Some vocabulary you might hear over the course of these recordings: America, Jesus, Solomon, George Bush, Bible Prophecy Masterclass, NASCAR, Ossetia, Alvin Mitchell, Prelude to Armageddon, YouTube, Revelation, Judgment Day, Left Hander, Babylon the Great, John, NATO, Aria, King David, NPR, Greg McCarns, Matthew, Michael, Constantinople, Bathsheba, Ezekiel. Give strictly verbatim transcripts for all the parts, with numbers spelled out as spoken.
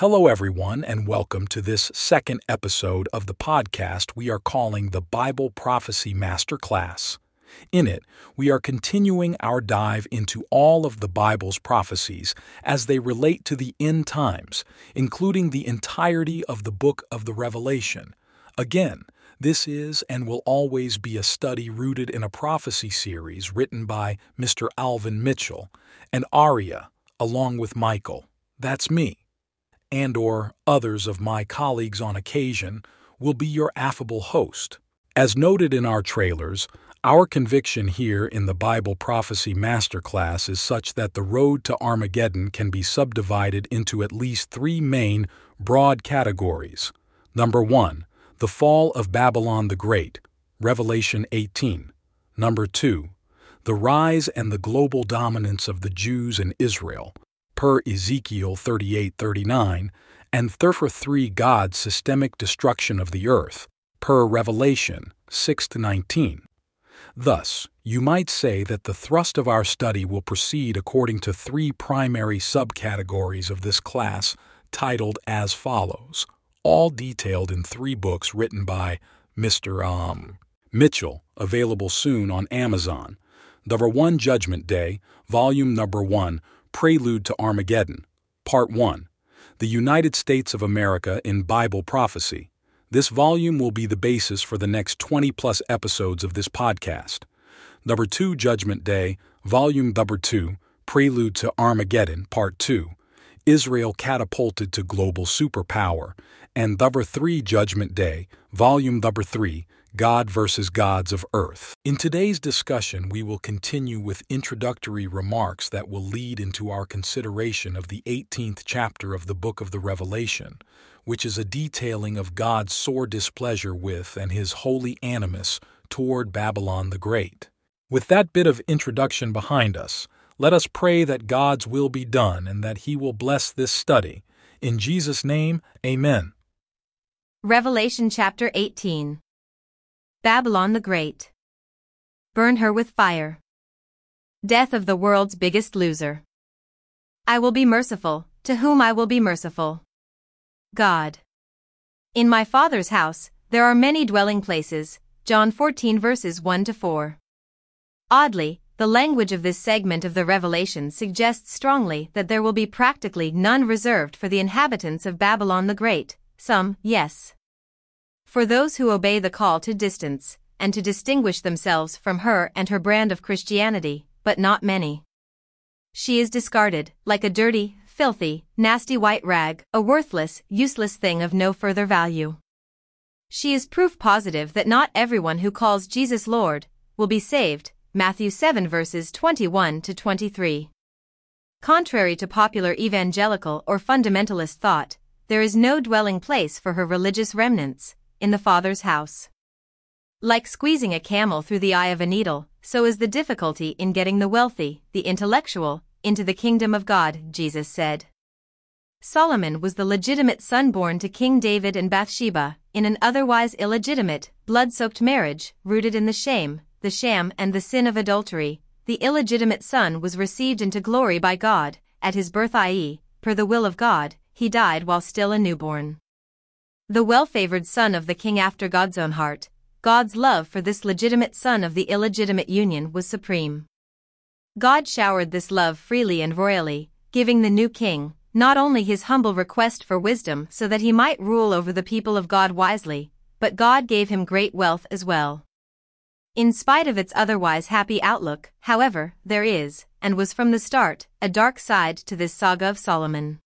Hello, everyone, and welcome to this second episode of the podcast we are calling the Bible Prophecy Masterclass. In it, we are continuing our dive into all of the Bible's prophecies as they relate to the end times, including the entirety of the book of the Revelation. Again, this is and will always be a study rooted in a prophecy series written by Mister Alvin Mitchell and Aria, along with Michael, that's me, and or others of my colleagues on occasion, will be your affable host. As noted in our trailers, our conviction here in the Bible Prophecy Masterclass is such that the road to Armageddon can be subdivided into at least three main, broad categories. Number one, the fall of Babylon the Great, Revelation eighteen. Number two, the rise and the global dominance of the Jews in Israel, per Ezekiel thirty-eight thirty-nine, and Thirfer three, God's systemic destruction of the earth, per Revelation six to nineteen. Thus, you might say that the thrust of our study will proceed according to three primary subcategories of this class, titled as follows, all detailed in three books written by Mister Um, Mitchell, available soon on Amazon. Number one, Judgment Day, Volume Number one, Prelude to Armageddon, Part one, The United States of America in Bible Prophecy. This volume will be the basis for the next twenty-plus episodes of this podcast. Number two, Judgment Day, Volume Number two, Prelude to Armageddon, Part two, Israel Catapulted to Global Superpower, and Number three, Judgment Day, Volume Number three, God versus. Gods of Earth. In today's discussion, we will continue with introductory remarks that will lead into our consideration of the eighteenth chapter of the Book of the Revelation, which is a detailing of God's sore displeasure with and his holy animus toward Babylon the Great. With that bit of introduction behind us, let us pray that God's will be done and that he will bless this study. In Jesus' name, amen. Revelation chapter eighteen. Babylon the Great. Burn her with fire. Death of the world's biggest loser. I will be merciful, to whom I will be merciful. God. In my Father's house, there are many dwelling places, John fourteen verses one to four. Oddly, the language of this segment of the Revelation suggests strongly that there will be practically none reserved for the inhabitants of Babylon the Great, some, yes. For those who obey the call to distance, and to distinguish themselves from her and her brand of Christianity, but not many. She is discarded, like a dirty, filthy, nasty white rag, a worthless, useless thing of no further value. She is proof positive that not everyone who calls Jesus Lord will be saved, Matthew seven verses twenty-one to twenty-three. Contrary to popular evangelical or fundamentalist thought, there is no dwelling place for her religious remnants, in the Father's house. Like squeezing a camel through the eye of a needle, so is the difficulty in getting the wealthy, the intellectual, into the kingdom of God, Jesus said. Solomon was the legitimate son born to King David and Bathsheba, in an otherwise illegitimate, blood-soaked marriage, rooted in the shame, the sham and the sin of adultery. The illegitimate son was received into glory by God, at his birth, that is, per the will of God, he died while still a newborn. The well-favored son of the king after God's own heart, God's love for this legitimate son of the illegitimate union was supreme. God showered this love freely and royally, giving the new king not only his humble request for wisdom so that he might rule over the people of God wisely, but God gave him great wealth as well. In spite of its otherwise happy outlook, however, there is, and was from the start, a dark side to this saga of Solomon.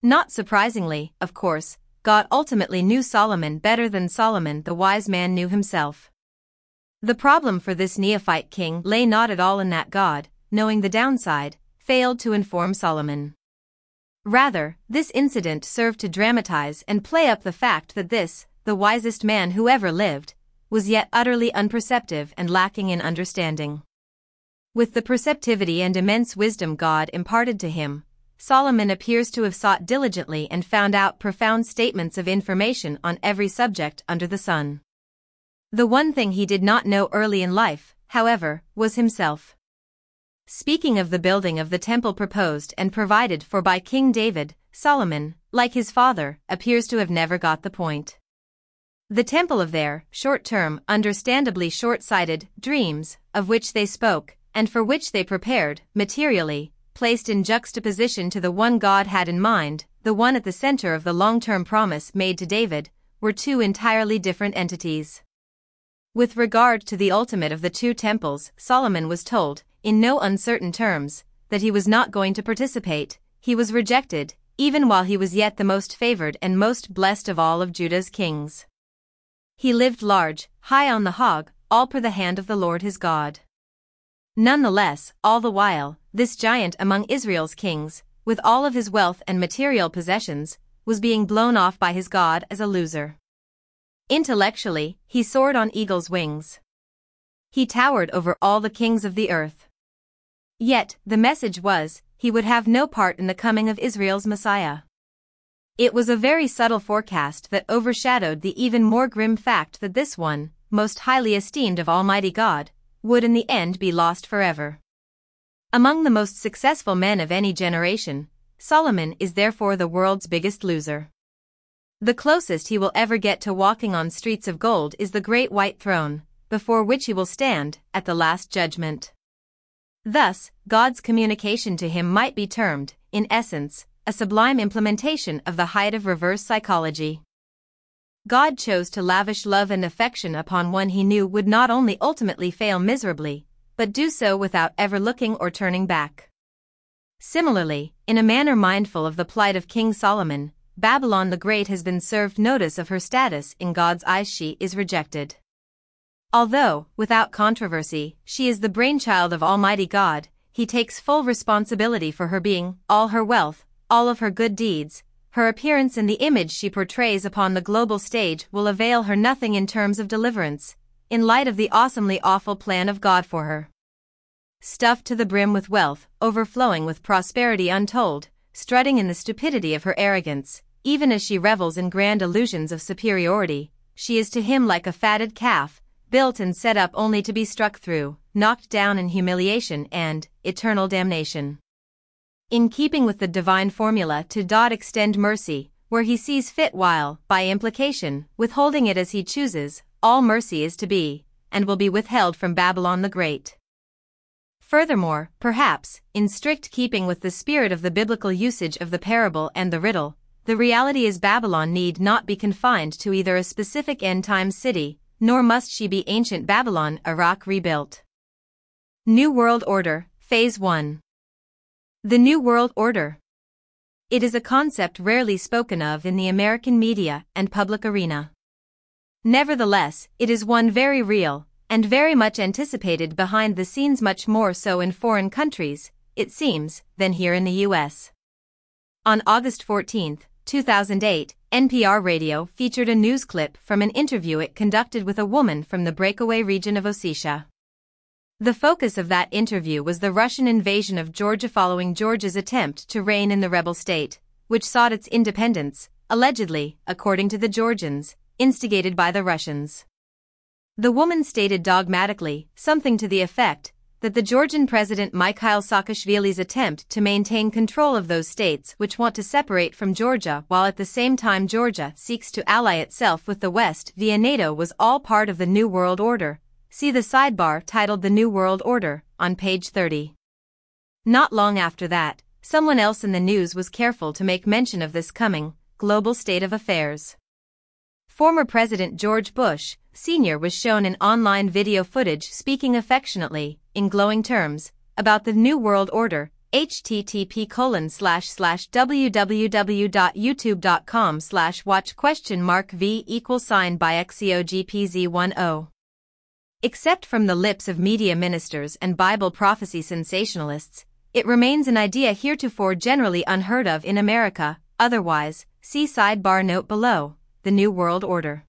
Not surprisingly, of course, God ultimately knew Solomon better than Solomon the wise man knew himself. The problem for this neophyte king lay not at all in that God, knowing the downside, failed to inform Solomon. Rather, this incident served to dramatize and play up the fact that this, the wisest man who ever lived, was yet utterly unperceptive and lacking in understanding. With the perceptivity and immense wisdom God imparted to him, Solomon appears to have sought diligently and found out profound statements of information on every subject under the sun. The one thing he did not know early in life, however, was himself. Speaking of the building of the temple proposed and provided for by King David, Solomon, like his father, appears to have never got the point. The temple of their short-term, understandably short-sighted, dreams, of which they spoke, and for which they prepared, materially, placed in juxtaposition to the one God had in mind, the one at the center of the long-term promise made to David, were two entirely different entities. With regard to the ultimate of the two temples, Solomon was told, in no uncertain terms, that he was not going to participate. He was rejected, even while he was yet the most favored and most blessed of all of Judah's kings. He lived large, high on the hog, all per the hand of the Lord his God. Nonetheless, all the while, this giant among Israel's kings, with all of his wealth and material possessions, was being blown off by his God as a loser. Intellectually, he soared on eagle's wings. He towered over all the kings of the earth. Yet, the message was, he would have no part in the coming of Israel's Messiah. It was a very subtle forecast that overshadowed the even more grim fact that this one, most highly esteemed of Almighty God, would in the end be lost forever. Among the most successful men of any generation, Solomon is therefore the world's biggest loser. The closest he will ever get to walking on streets of gold is the great white throne, before which he will stand at the last judgment. Thus, God's communication to him might be termed, in essence, a sublime implementation of the height of reverse psychology. God chose to lavish love and affection upon one he knew would not only ultimately fail miserably, but do so without ever looking or turning back. Similarly, in a manner mindful of the plight of King Solomon, Babylon the Great has been served notice of her status in God's eyes. She is rejected. Although, without controversy, she is the brainchild of Almighty God, he takes full responsibility for her being, all her wealth, all of her good deeds. Her appearance and the image she portrays upon the global stage will avail her nothing in terms of deliverance, in light of the awesomely awful plan of God for her. Stuffed to the brim with wealth, overflowing with prosperity untold, strutting in the stupidity of her arrogance, even as she revels in grand illusions of superiority, she is to him like a fatted calf, built and set up only to be struck through, knocked down in humiliation and eternal damnation. In keeping with the divine formula to extend mercy, where he sees fit while, by implication, withholding it as he chooses, all mercy is to be, and will be withheld from Babylon the Great. Furthermore, perhaps, in strict keeping with the spirit of the biblical usage of the parable and the riddle, the reality is Babylon need not be confined to either a specific end-time city, nor must she be ancient Babylon, Iraq rebuilt. New World Order, Phase one. The New World Order. It is a concept rarely spoken of in the American media and public arena. Nevertheless, it is one very real, and very much anticipated behind the scenes, much more so in foreign countries, it seems, than here in the U S. On August fourteenth, two thousand eight, N P R Radio featured a news clip from an interview it conducted with a woman from the breakaway region of Ossetia. The focus of that interview was the Russian invasion of Georgia following Georgia's attempt to rein in the rebel state, which sought its independence, allegedly, according to the Georgians, instigated by the Russians. The woman stated dogmatically, something to the effect, that the Georgian president Mikhail Saakashvili's attempt to maintain control of those states which want to separate from Georgia while at the same time Georgia seeks to ally itself with the West via NATO was all part of the New World Order. See the sidebar titled The New World Order, on page thirty. Not long after that, someone else in the news was careful to make mention of this coming, global state of affairs. Former President George Bush Senior was shown in online video footage speaking affectionately, in glowing terms, about the New World Order, http colon slash slash www dot youtube dot com slash watch question mark v equals sign by xcogpz10. Except from the lips of media ministers and Bible prophecy sensationalists, it remains an idea heretofore generally unheard of in America. Otherwise, see sidebar note below. The New World Order.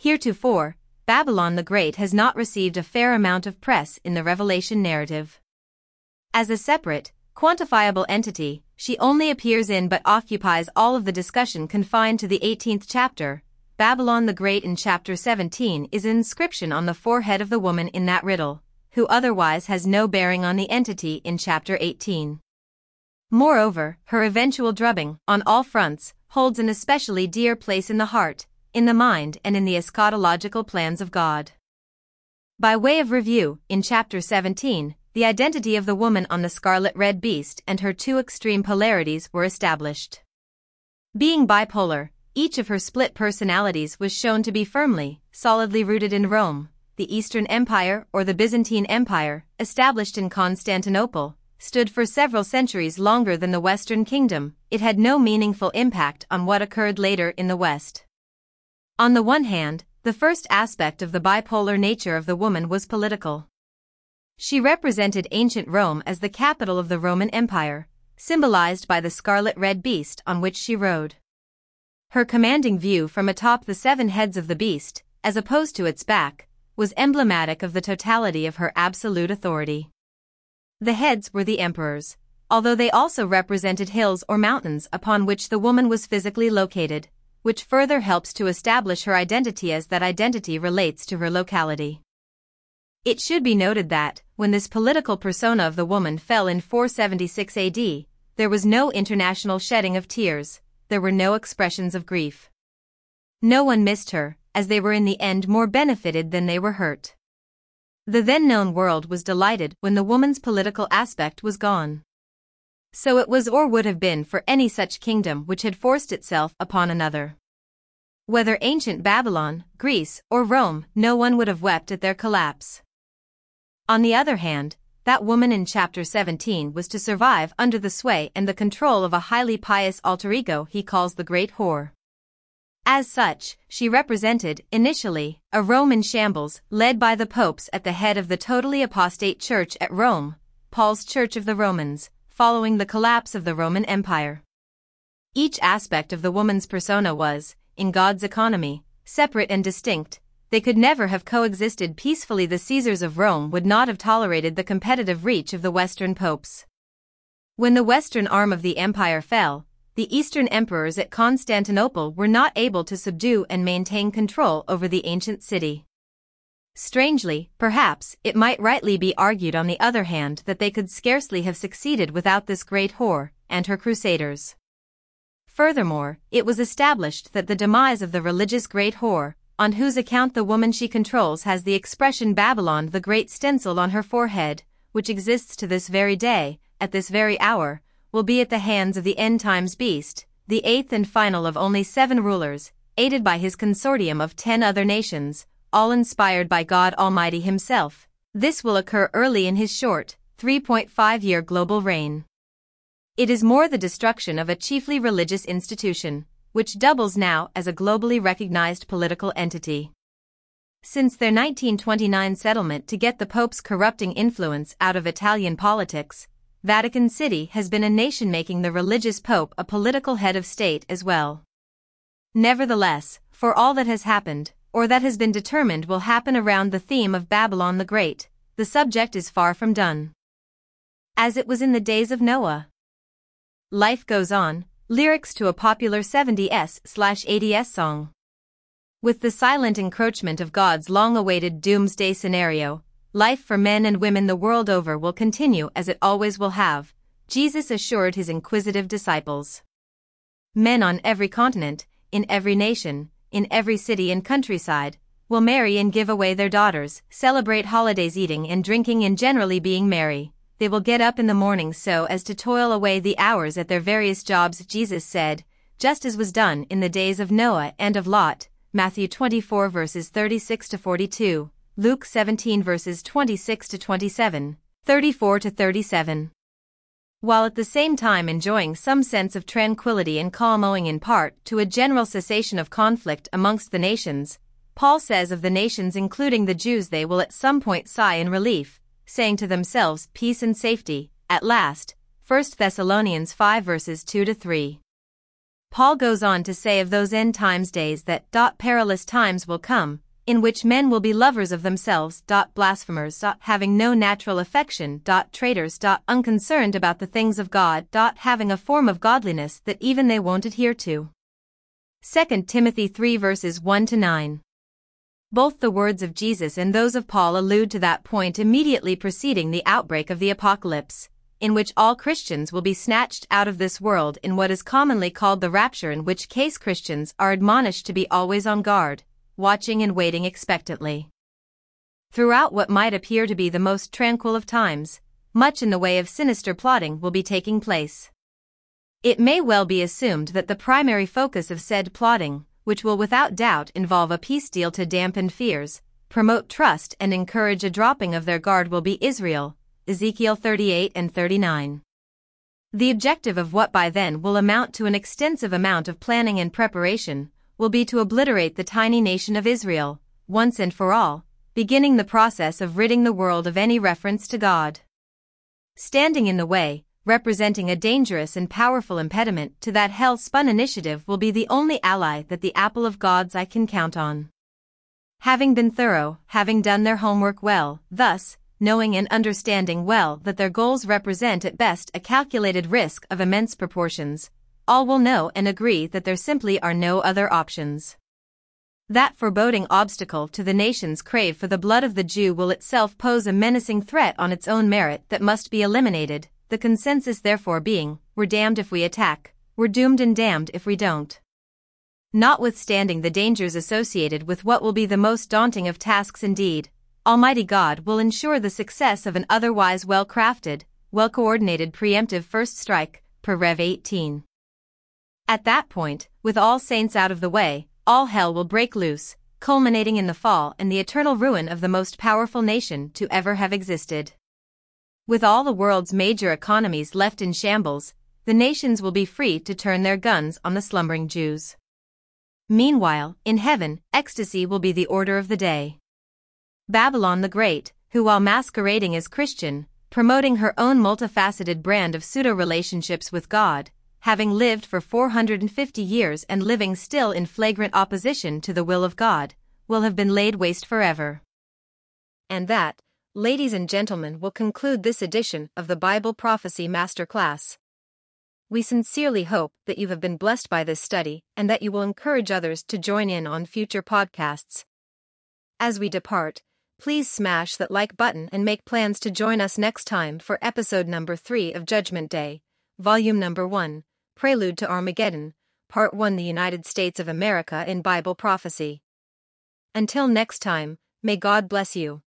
Heretofore, Babylon the Great has not received a fair amount of press in the Revelation narrative. As a separate, quantifiable entity, she only appears in but occupies all of the discussion confined to the eighteenth chapter. Babylon the Great in chapter seventeen is an inscription on the forehead of the woman in that riddle, who otherwise has no bearing on the entity in chapter eighteen. Moreover, her eventual drubbing, on all fronts, holds an especially dear place in the heart, in the mind and in the eschatological plans of God. By way of review, in chapter seventeen, the identity of the woman on the scarlet-red beast and her two extreme polarities were established. Being bipolar, each of her split personalities was shown to be firmly, solidly rooted in Rome, the Eastern Empire or the Byzantine Empire, established in Constantinople, stood for several centuries longer than the Western Kingdom. It had no meaningful impact on what occurred later in the West. On the one hand, the first aspect of the bipolar nature of the woman was political. She represented ancient Rome as the capital of the Roman Empire, symbolized by the scarlet-red beast on which she rode. Her commanding view from atop the seven heads of the beast, as opposed to its back, was emblematic of the totality of her absolute authority. The heads were the emperors, although they also represented hills or mountains upon which the woman was physically located, which further helps to establish her identity as that identity relates to her locality. It should be noted that, when this political persona of the woman fell in four seventy-six A D, there was no international shedding of tears. There were no expressions of grief. No one missed her, as they were in the end more benefited than they were hurt. The then-known world was delighted when the woman's political aspect was gone. So it was or would have been for any such kingdom which had forced itself upon another. Whether ancient Babylon, Greece, or Rome, no one would have wept at their collapse. On the other hand, that woman in chapter seventeen was to survive under the sway and the control of a highly pious alter ego he calls the Great Whore. As such, she represented, initially, a Roman shambles led by the popes at the head of the totally apostate church at Rome, Paul's Church of the Romans, following the collapse of the Roman Empire. Each aspect of the woman's persona was, in God's economy, separate and distinct. They could never have coexisted peacefully. The Caesars of Rome would not have tolerated the competitive reach of the Western popes. When the Western arm of the empire fell, the Eastern emperors at Constantinople were not able to subdue and maintain control over the ancient city. Strangely, perhaps, it might rightly be argued on the other hand that they could scarcely have succeeded without this Great Whore and her crusaders. Furthermore, it was established that the demise of the religious Great Whore, on whose account the woman she controls has the expression Babylon the Great stenciled on her forehead, which exists to this very day, at this very hour, will be at the hands of the end times beast, the eighth and final of only seven rulers, aided by his consortium of ten other nations, all inspired by God Almighty himself. This will occur early in his short, three point five year global reign. It is more the destruction of a chiefly religious institution, which doubles now as a globally recognized political entity. Since their nineteen twenty-nine settlement to get the Pope's corrupting influence out of Italian politics, Vatican City has been a nation making the religious Pope a political head of state as well. Nevertheless, for all that has happened, or that has been determined will happen around the theme of Babylon the Great, the subject is far from done. As it was in the days of Noah. Life goes on. Lyrics to a popular seventies slash eighties song. With the silent encroachment of God's long-awaited doomsday scenario, life for men and women the world over will continue as it always will have, Jesus assured his inquisitive disciples. Men on every continent, in every nation, in every city and countryside, will marry and give away their daughters, celebrate holidays eating and drinking and generally being merry. They will get up in the morning so as to toil away the hours at their various jobs, Jesus said, just as was done in the days of Noah and of Lot, Matthew twenty-four verses thirty-six to forty-two, Luke seventeen verses twenty-six to twenty-seven, thirty-four to thirty-seven. While at the same time enjoying some sense of tranquility and calm owing in part to a general cessation of conflict amongst the nations, Paul says of the nations including the Jews they will at some point sigh in relief, saying to themselves peace and safety, at last, First Thessalonians five verses two to three. Paul goes on to say of those end times days that perilous times will come, in which men will be lovers of themselves, blasphemers, having no natural affection, traitors, unconcerned about the things of God, having a form of godliness that even they won't adhere to. Second Timothy three verses one to nine. Both the words of Jesus and those of Paul allude to that point immediately preceding the outbreak of the apocalypse, in which all Christians will be snatched out of this world in what is commonly called the rapture, in which case Christians are admonished to be always on guard, watching and waiting expectantly. Throughout what might appear to be the most tranquil of times, much in the way of sinister plotting will be taking place. It may well be assumed that the primary focus of said plotting, which will without doubt involve a peace deal to dampen fears, promote trust and encourage a dropping of their guard, will be Israel, Ezekiel thirty-eight and thirty-nine. The objective of what by then will amount to an extensive amount of planning and preparation will be to obliterate the tiny nation of Israel, once and for all, beginning the process of ridding the world of any reference to God. Standing in the way, representing a dangerous and powerful impediment to that hell-spun initiative, will be the only ally that the apple of God's eye can count on. Having been thorough, having done their homework well, thus, knowing and understanding well that their goals represent at best a calculated risk of immense proportions, all will know and agree that there simply are no other options. That foreboding obstacle to the nation's crave for the blood of the Jew will itself pose a menacing threat on its own merit that must be eliminated, the consensus therefore being, we're damned if we attack, we're doomed and damned if we don't. Notwithstanding the dangers associated with what will be the most daunting of tasks indeed, Almighty God will ensure the success of an otherwise well-crafted, well-coordinated preemptive first strike, per Rev eighteen. At that point, with all saints out of the way, all hell will break loose, culminating in the fall and the eternal ruin of the most powerful nation to ever have existed. With all the world's major economies left in shambles, the nations will be free to turn their guns on the slumbering Jews. Meanwhile, in heaven, ecstasy will be the order of the day. Babylon the Great, who while masquerading as Christian, promoting her own multifaceted brand of pseudo-relationships with God, having lived for four hundred fifty years and living still in flagrant opposition to the will of God, will have been laid waste forever. And that, ladies and gentlemen, will conclude this edition of the Bible Prophecy Masterclass. We sincerely hope that you have been blessed by this study and that you will encourage others to join in on future podcasts. As we depart, please smash that like button and make plans to join us next time for episode number three of Judgment Day, volume number one, Prelude to Armageddon, part one, The United States of America in Bible Prophecy. Until next time, may God bless you.